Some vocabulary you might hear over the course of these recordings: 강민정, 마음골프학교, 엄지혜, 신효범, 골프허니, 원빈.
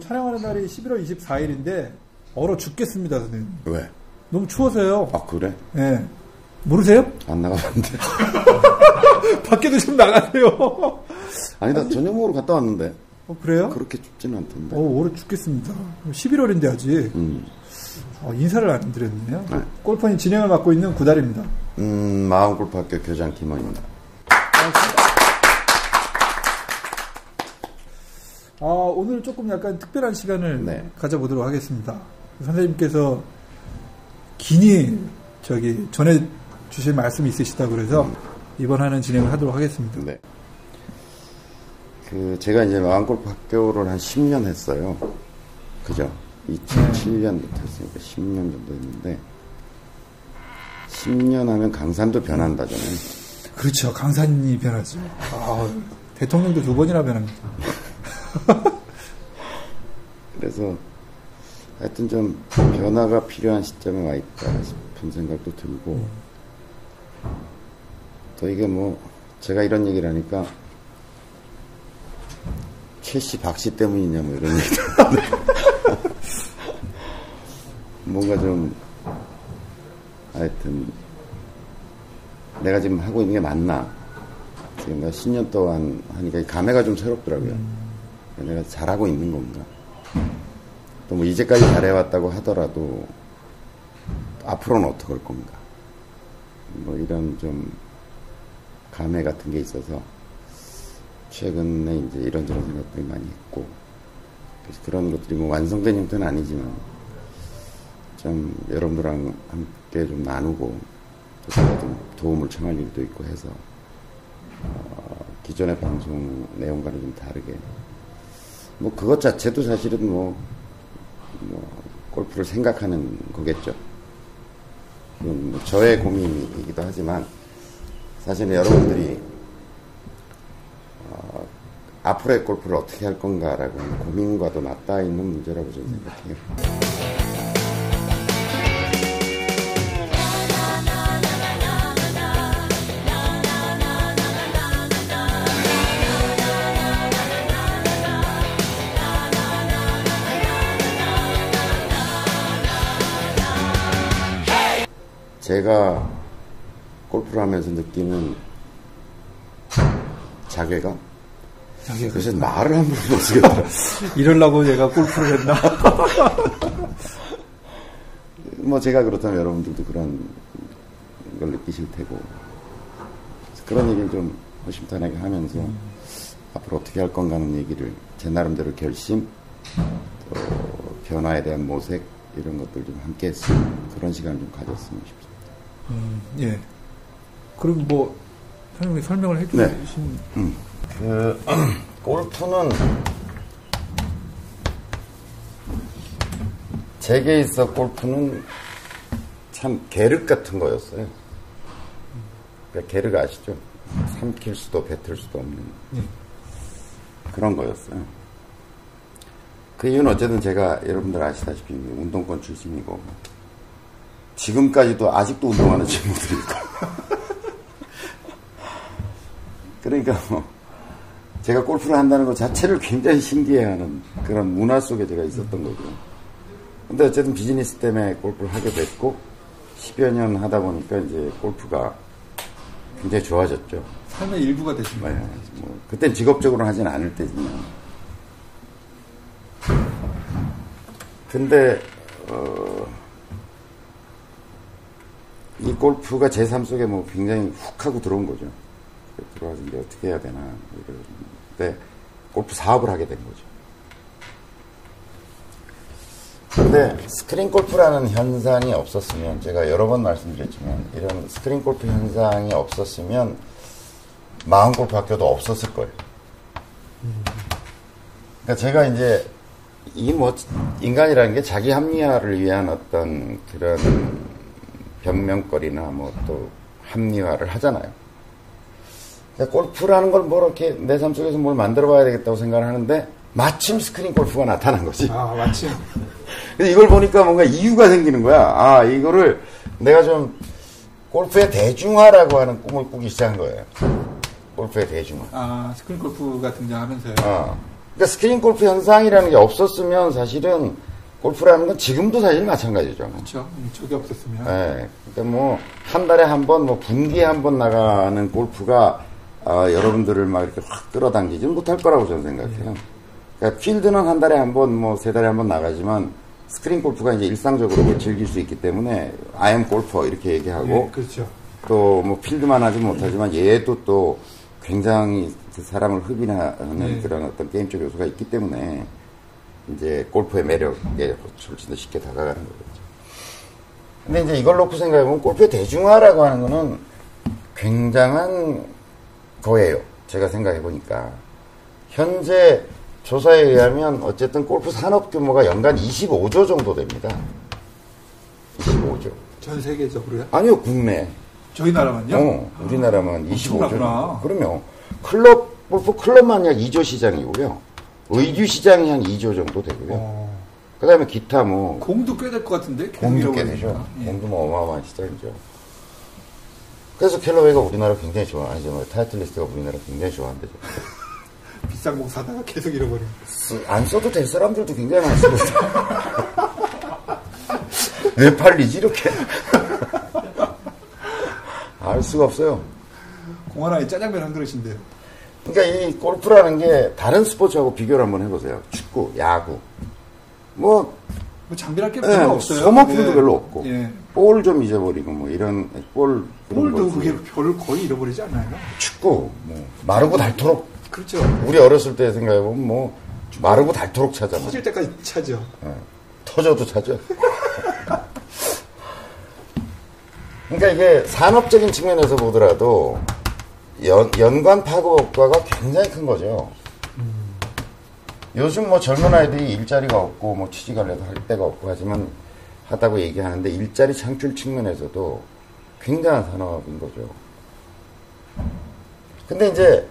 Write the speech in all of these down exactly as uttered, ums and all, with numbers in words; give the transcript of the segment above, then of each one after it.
오늘 촬영하는 날이 십일월 이십사일인데 얼어 죽겠습니다, 선생님. 왜? 너무 추워서요. 아, 그래? 예. 네. 모르세요? 안 나가봤는데. 밖에도 좀 나가세요. 아니다, 아니, 저녁 먹으러 갔다 왔는데. 어, 그래요? 그렇게 춥지는 않던데. 어, 얼어 죽겠습니다. 십일월인데 아직. 음. 어, 인사를 안 드렸네요. 네. 골프허니 진행을 맡고 있는 구달입니다. 음, 마음골프학교 교장 김원입니다. 아, 오늘 조금 약간 특별한 시간을 네. 가져보도록 하겠습니다. 선생님께서 긴히 저기 전해주실 말씀이 있으시다고 그래서 음. 이번 하는 진행을 하도록 하겠습니다. 네. 그 제가 이제 마음골프학교를 한 십 년 했어요. 그죠? 이천칠년부터 했으니까 십 년 정도 했는데 십 년 하면 강산도 변한다잖아요. 그렇죠. 강산이 변하죠. 아, 대통령도 두 번이나 변합니다. 그래서 하여튼 좀 변화가 필요한 시점에 와 있다 싶은 생각도 들고 또 이게 뭐 제가 이런 얘기를 하니까 최씨 박씨 때문이냐 뭐 이런 얘기도 뭔가 좀 하여튼 내가 지금 하고 있는 게 맞나 지금 내가 십 년 동안 하니까 감회가 좀 새롭더라고요. 내가 잘하고 있는 건가 또 뭐 이제까지 잘해왔다고 하더라도 앞으로는 어떻게 할 건가 뭐 이런 좀 감회 같은 게 있어서 최근에 이제 이런저런 생각들이 많이 있고 그래서 그런 것들이 뭐 완성된 형태는 아니지만 좀 여러분들랑 함께 좀 나누고 또 제가 좀 도움을 청할 일도 있고 해서 어, 기존의 방송 내용과는 좀 다르게 뭐 그것 자체도 사실은 뭐, 뭐 골프를 생각하는 거겠죠. 그건 뭐 저의 고민이기도 하지만 사실은 여러분들이 어, 앞으로의 골프를 어떻게 할 건가라고 하는 고민과도 맞닿아 있는 문제라고 저는 생각해요. 제가 골프를 하면서 느끼는 자괴감? 자괴감. 그래서 말을 한 번도 못 쓰겠더라. 이러려고 내가 골프를 했나? 뭐 제가 그렇다면 여러분들도 그런 걸 느끼실 테고 그런 얘기를 좀 허심탄회하게 하면서 음. 앞으로 어떻게 할 건가 하는 얘기를 제 나름대로 결심 또 변화에 대한 모색 이런 것들 좀 함께 했으면 그런 시간을 좀 가졌으면 싶습니다. 음, 예. 그럼 뭐, 선생님이 설명을 해주신. 네. 음. 그, 골프는, 제게 있어 골프는 참 계륵 같은 거였어요. 그러니까 계륵 아시죠? 삼킬 수도 뱉을 수도 없는 예. 그런 거였어요. 그 이유는 어쨌든 제가 여러분들 아시다시피 운동권 출신이고, 지금까지도 아직도 운동하는 친구들이고 그러니까 뭐 제가 골프를 한다는 것 자체를 굉장히 신기해하는 그런 문화 속에 제가 있었던 거고요. 근데 어쨌든 비즈니스 때문에 골프를 하게 됐고 십여 년 하다 보니까 이제 골프가 굉장히 좋아졌죠. 삶의 일부가 되신 거예요. 네, 뭐 그땐 직업적으로 하진 않을 때지만 근데 어. 이 골프가 제 삶 속에 뭐 굉장히 훅 하고 들어온 거죠. 들어와서 이제 어떻게 해야 되나. 근데 골프 사업을 하게 된 거죠. 근데 스크린 골프라는 현상이 없었으면, 제가 여러 번 말씀드렸지만, 이런 스크린 골프 현상이 없었으면, 마음 골프 학교도 없었을 거예요. 그러니까 제가 이제, 이 뭐, 인간이라는 게 자기 합리화를 위한 어떤 그런, 변명거리나 뭐 또 합리화를 하잖아요. 그러니까 골프라는 걸 뭐 이렇게 내 삶 속에서 뭘 만들어 봐야 되겠다고 생각을 하는데 마침 스크린 골프가 나타난 거지. 아, 마침. 근데 이걸 보니까 뭔가 이유가 생기는 거야. 아, 이거를 내가 좀 골프의 대중화라고 하는 꿈을 꾸기 시작한 거예요. 골프의 대중화. 아, 스크린 골프가 등장하면서요. 어. 그러니까 스크린 골프 현상이라는 게 없었으면 사실은 골프라는 건 지금도 사실 마찬가지죠. 그렇죠. 저게 없었으면. 네. 그러니까 뭐 한 달에 한 번, 뭐 분기에 한 번 나가는 골프가 어, 여러분들을 막 이렇게 확 끌어당기지 못할 거라고 저는 생각해요. 네. 그러니까 필드는 한 달에 한 번, 뭐 세 달에 한 번 나가지만 스크린 골프가 이제 일상적으로 네. 즐길 수 있기 때문에 I am 골퍼 이렇게 얘기하고. 네, 그렇죠. 또 뭐 필드만 하지 못하지만 얘도 또 굉장히 사람을 흡인하는 네. 그런 어떤 게임적 요소가 있기 때문에 이제 골프의 매력에 훨씬 더 쉽게 다가가는 거죠. 근데 이제 이걸 놓고 생각해보면 골프의 대중화라고 하는 거는 굉장한 거예요. 제가 생각해보니까. 현재 조사에 의하면 어쨌든 골프 산업 규모가 연간 이십오조 정도 됩니다. 이십오조. 전 세계적으로요? 아니요, 국내. 저희 나라만요? 어, 아, 우리나라만 이십오조. 그럼요. 클럽, 골프 클럽만 약 이조 시장이고요. 의류 시장이 한 이조 정도 되고요. 어. 그 다음에 기타 뭐. 공도 꽤 될 것 같은데? 공도 꽤 되죠. 예. 공도 뭐 어마어마한 시장이죠. 그래서 캘러웨이가 우리나라 굉장히 좋아, 아니죠. 타이틀리스트가 우리나라 굉장히 좋아한대죠. 비싼 공 사다가 계속 잃어버리고. 안 써도 될 사람들도 굉장히 많이 쓰고 있어요. 왜 팔리지, 이렇게? 알 수가 없어요. 공 하나에 짜장면 한 그릇인데요. 그러니까 이 골프라는 게 다른 스포츠하고 비교를 한번 해보세요. 축구, 야구. 뭐, 뭐 장비랄 게 별로 네, 없어요. 소모품도 네. 별로 없고. 네. 볼 좀 잊어버리고 뭐 이런 볼. 볼도 그게 별을 거의 잃어버리지 않나요? 축구. 뭐 마르고 닳도록. 그렇죠. 우리 어렸을 때 생각해보면 뭐 마르고 닳도록 차잖아요. 터질 때까지 차죠. 네. 터져도 차죠. 그러니까 이게 산업적인 측면에서 보더라도 연, 연관 파급 효과가 굉장히 큰 거죠. 음. 요즘 뭐 젊은 아이들이 일자리가 없고 뭐 취직하려도 할 데가 없고 하지만 하다고 얘기하는데 일자리 창출 측면에서도 굉장한 산업인 거죠. 근데 이제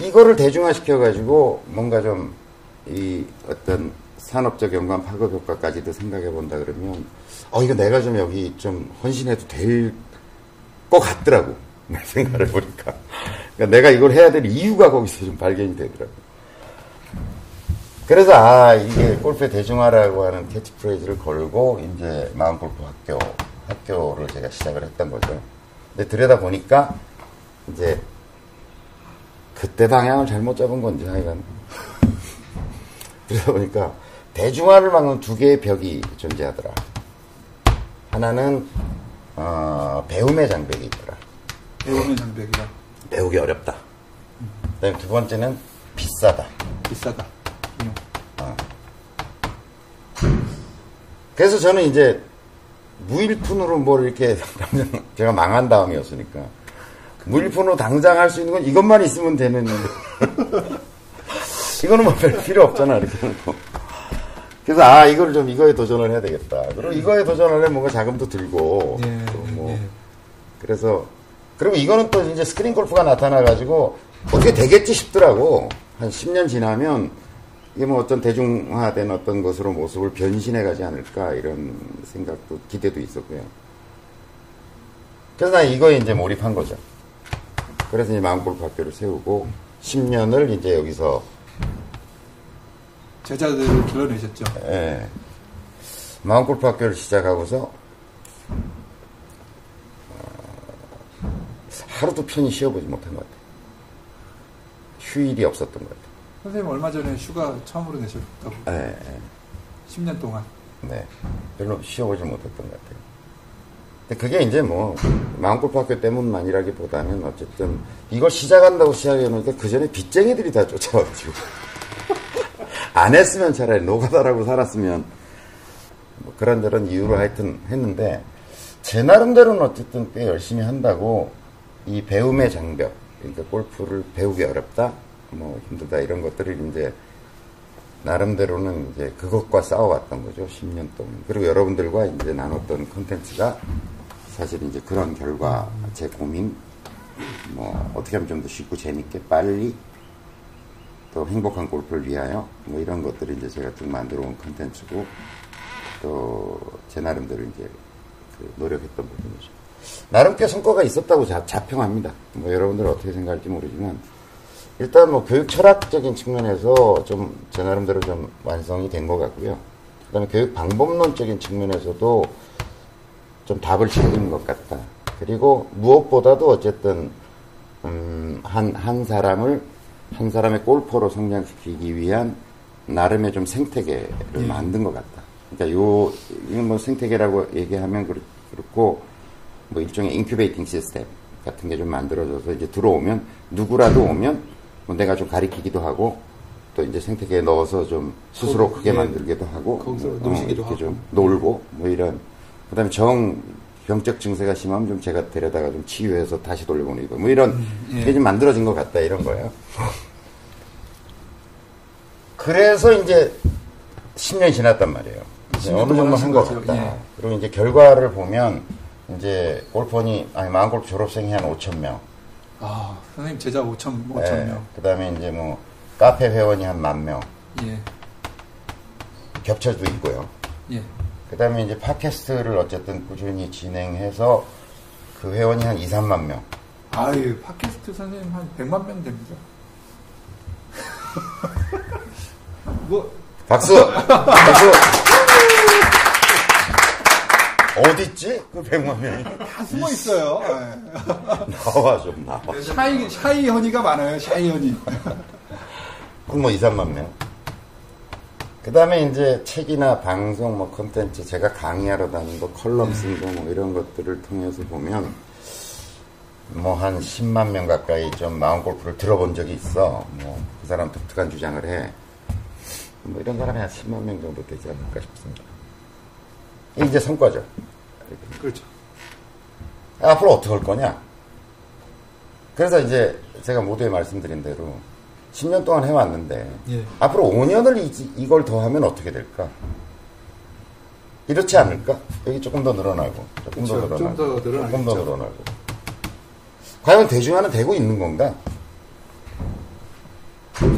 이거를 대중화시켜가지고 뭔가 좀 이 어떤 산업적 연관 파급 효과까지도 생각해 본다 그러면 어 이거 내가 좀 여기 좀 헌신해도 될 것 같더라고. 내 생각을 보니까 그러니까 내가 이걸 해야 될 이유가 거기서 좀 발견이 되더라고. 그래서 아 이게 골프의 대중화라고 하는 캐치프레이즈를 걸고 이제 마음골프학교 학교를 제가 시작을 했던 거죠. 근데 들여다 보니까 이제 그때 방향을 잘못 잡은 건지 하여간 들여다 보니까 대중화를 막는 두 개의 벽이 존재하더라. 하나는 어, 배움의 장벽이 있더라. 배움의 장벽이다. 배우기 어렵다. 음. 그다음에 두 번째는 비싸다. 비싸다. 음. 어. 그래서 저는 이제 무일푼으로 뭘 이렇게 당장 제가 망한 다음이었으니까 무일푼으로 당장 할 수 있는 건 이것만 있으면 되는 이거는 뭐 별 필요 없잖아 이렇게 놓고. 그래서 아 이걸 좀 이거에 도전을 해야 되겠다. 그리고 이거에 도전하려면 뭔가 자금도 들고 예, 뭐 예. 그래서 그리고 이거는 또 이제 스크린 골프가 나타나가지고 어떻게 되겠지 싶더라고. 한 십 년 지나면 이게 뭐 어떤 대중화된 어떤 것으로 모습을 변신해가지 않을까 이런 생각도 기대도 있었고요. 그래서 난 이거에 이제 몰입한 거죠. 그래서 이제 마음골프 학교를 세우고 십 년을 이제 여기서 제자들을 길러내셨죠. 예. 마음골프 학교를 시작하고서 어, 하루도 편히 쉬어보지 못한 것 같아요. 휴일이 없었던 것 같아요. 선생님 얼마 전에 휴가 처음으로 내셨다고. 예. 십 년 동안. 네. 별로 쉬어보지 못했던 것 같아요. 근데 그게 이제 뭐 마음골프 학교 때문만이라기보다는 어쨌든 이걸 시작한다고 시작해놓으니까 그 전에 빚쟁이들이 다 쫓아와가지고. 안 했으면 차라리 노가다라고 살았으면 뭐 그런저런 이유로 하여튼 했는데 제 나름대로는 어쨌든 꽤 열심히 한다고 이 배움의 장벽 그러니까 골프를 배우기 어렵다 뭐 힘들다 이런 것들을 이제 나름대로는 이제 그것과 싸워왔던 거죠. 십 년 동안. 그리고 여러분들과 이제 나눴던 콘텐츠가 사실 이제 그런 결과 제 고민 뭐 어떻게 하면 좀 더 쉽고 재밌게 빨리 또 행복한 골프를 위하여 뭐 이런 것들을 이제 제가 쭉 만들어 온 컨텐츠고 또 제 나름대로 이제 그 노력했던 부분이죠. 나름 꽤 성과가 있었다고 자, 자평합니다. 뭐 여러분들 어떻게 생각할지 모르지만 일단 뭐 교육 철학적인 측면에서 좀 제 나름대로 좀 완성이 된 것 같고요. 그 다음에 교육 방법론적인 측면에서도 좀 답을 찾은 것 같다. 그리고 무엇보다도 어쨌든 음, 한, 한 사람을 한 사람의 골퍼로 성장시키기 위한 나름의 좀 생태계를 네. 만든 것 같다. 그러니까 요, 이건 뭐 생태계라고 얘기하면 그렇고, 뭐 일종의 인큐베이팅 시스템 같은 게 좀 만들어져서 이제 들어오면, 누구라도 오면, 뭐 내가 좀 가리키기도 하고, 또 이제 생태계에 넣어서 좀 스스로 거, 크게 네. 만들기도 하고, 거기서 뭐, 놀기도 어, 하고, 좀 놀고, 뭐 이런. 그 다음에 정, 병적 증세가 심하면 좀 제가 데려다가 좀 치유해서 다시 돌려보내고, 뭐 이런, 음, 예. 이게 좀 만들어진 것 같다, 이런 거예요. 그래서 이제 십 년이 지났단 말이에요. 어느 정도 한 것 같다. 예. 그리고 이제 결과를 보면, 이제 골프허니, 아니, 마음골프 졸업생이 한 오천 명. 아, 선생님 제자 오천, 오천 예. 명. 그 다음에 이제 뭐, 카페 회원이 한 만 명. 예. 겹쳐도 있고요. 예. 그 다음에 이제 팟캐스트를 어쨌든 꾸준히 진행해서 그 회원이 한 이, 삼만 명. 아유, 팟캐스트 선생님 한 백만 명 됩니다. 뭐. 박수! 박수! 어딨지? 그 백만 명이. 다 숨어 있어요. 나와, 좀 나와. 샤이, 샤이 허니가 많아요, 샤이 허니. 그럼 뭐 이, 삼만 명. 그 다음에 이제 책이나 방송, 뭐 컨텐츠, 제가 강의하러 다니는 거, 컬럼 쓴 거, 뭐 이런 것들을 통해서 보면, 뭐 한 십만 명 가까이 좀 마음골프를 들어본 적이 있어. 뭐, 그 사람 독특한 주장을 해. 뭐 이런 사람이 한 십만 명 정도 되지 않을까 싶습니다. 이게 이제 성과죠. 그렇죠. 앞으로 어떻게 할 거냐? 그래서 이제 제가 모두에 말씀드린 대로, 십 년 동안 해왔는데 예. 앞으로 오 년을 이, 이걸 더 하면 어떻게 될까? 이렇지 않을까? 여기 조금 더 늘어나고 조금 그쵸, 더 늘어나고 더 조금 더 늘어나고 과연 대중화는 되고 있는 건가?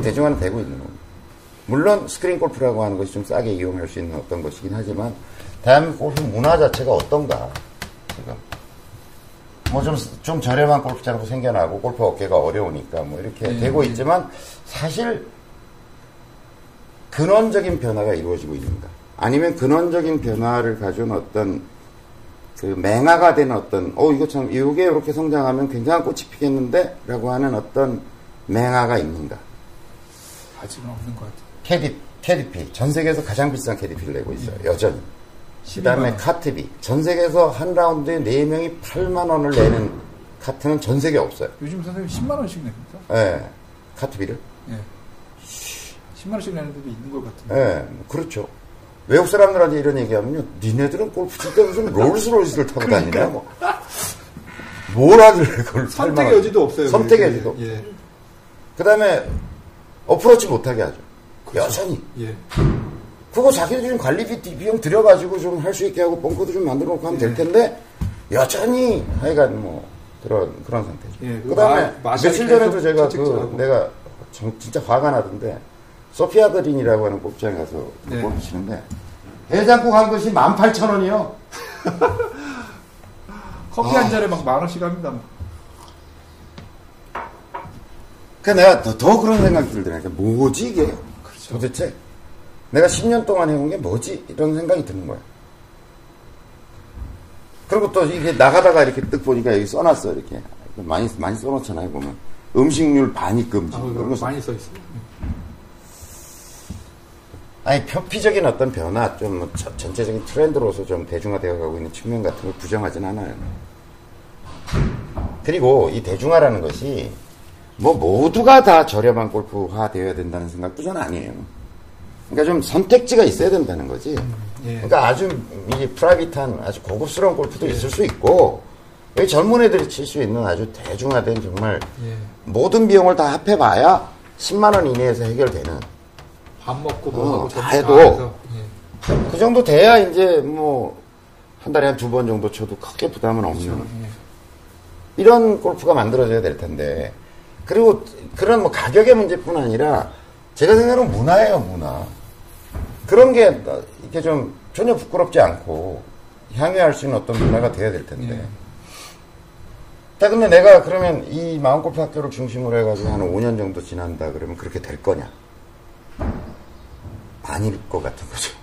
대중화는 되고 있는 건가? 물론 스크린 골프라고 하는 것이 좀 싸게 이용할 수 있는 어떤 것이긴 하지만 대한민국 골프 문화 자체가 어떤가? 지금 뭐 좀, 좀 저렴한 골프장도 생겨나고, 골프 어깨가 어려우니까, 뭐, 이렇게 네, 되고 네. 있지만, 사실, 근원적인 변화가 이루어지고 있는가. 아니면 근원적인 변화를 가진 어떤, 그, 맹아가 된 어떤, 어, 이거 참, 이게 이렇게 성장하면 굉장한 꽃이 피겠는데? 라고 하는 어떤 맹아가 있는가. 아직은 없는 것 같아요. 캐디, 캐디피. 전 세계에서 가장 비싼 캐디피를 내고 있어요. 네. 여전히. 그 다음에 카트비. 전 세계에서 한 라운드에 네 명이 팔만 원을 내는 카트는 전 세계 없어요. 요즘 선생님 십만 원씩 냅니다. 네. 카트비를? 네. 십만 원씩 내는 데도 있는 것 같은데. 네. 그렇죠. 외국 사람들한테 이런 얘기하면요. 니네들은 골프 칠 때 무슨 롤스로이스를 타고 그러니까. 다니냐. 뭐. 뭘 하길래 그걸 팔만 원. 선택의 여지도 없어요. 선택의 여지도 없어요. 예. 그 다음에 어프로치 못하게 하죠. 그렇죠. 여전히. 예. 그거 자기들 좀 관리비 비용 들여가지고 좀 할 수 있게 하고 벙커도 좀 만들어 놓고 하면 될 텐데 여전히 하여간 뭐 그런 그런 상태죠. 예, 그 다음에 며칠 전에도 제가 그 내가 정, 진짜 화가 나던데 소피아 그린이라고 하는 골프장에 가서 골프 네. 치는데 해장국 한 것이 만 팔천 원이요. 커피 아. 한 잔에 막 만 원씩 합니다. 그러니까 내가 더, 더 그런 생각이 들더라니까 뭐지 이게 그렇죠. 도대체. 내가 십 년 동안 해온 게 뭐지? 이런 생각이 드는 거야. 그리고 또 이게 나가다가 이렇게 뜩 보니까 여기 써놨어, 이렇게. 많이, 많이 써놓잖아요, 보면. 음식률 반입 금지. 아, 그런 많이 써있어요. 아니, 표피적인 어떤 변화, 좀 뭐 전체적인 트렌드로서 좀 대중화되어 가고 있는 측면 같은 걸 부정하진 않아요. 그리고 이 대중화라는 것이 뭐 모두가 다 저렴한 골프화 되어야 된다는 생각도 전 아니에요. 그러니까 좀 선택지가 있어야 된다는 거지. 음, 예. 그러니까 아주 이 프라이빗한 아주 고급스러운 골프도 예. 있을 수 있고 여기 젊은 애들이 칠 수 있는 아주 대중화된 정말 예. 모든 비용을 다 합해봐야 십만 원 이내에서 해결되는 밥 먹고 뭐 어, 다 해도 예. 그 정도 돼야 이제 뭐 한 달에 한 두 번 정도 쳐도 크게 부담은 없는 그렇죠. 예. 이런 골프가 만들어져야 될 텐데 그리고 그런 뭐 가격의 문제뿐 아니라 제가 생각하는 문화예요 문화. 그런 게, 이렇게 좀, 전혀 부끄럽지 않고, 향유할 수 있는 어떤 문화가 되어야 될 텐데. 예. 자, 근데 내가 그러면 이 마음골프 학교를 중심으로 해가지고 한 오 년 정도 지난다 그러면 그렇게 될 거냐? 아닐 것 같은 거죠.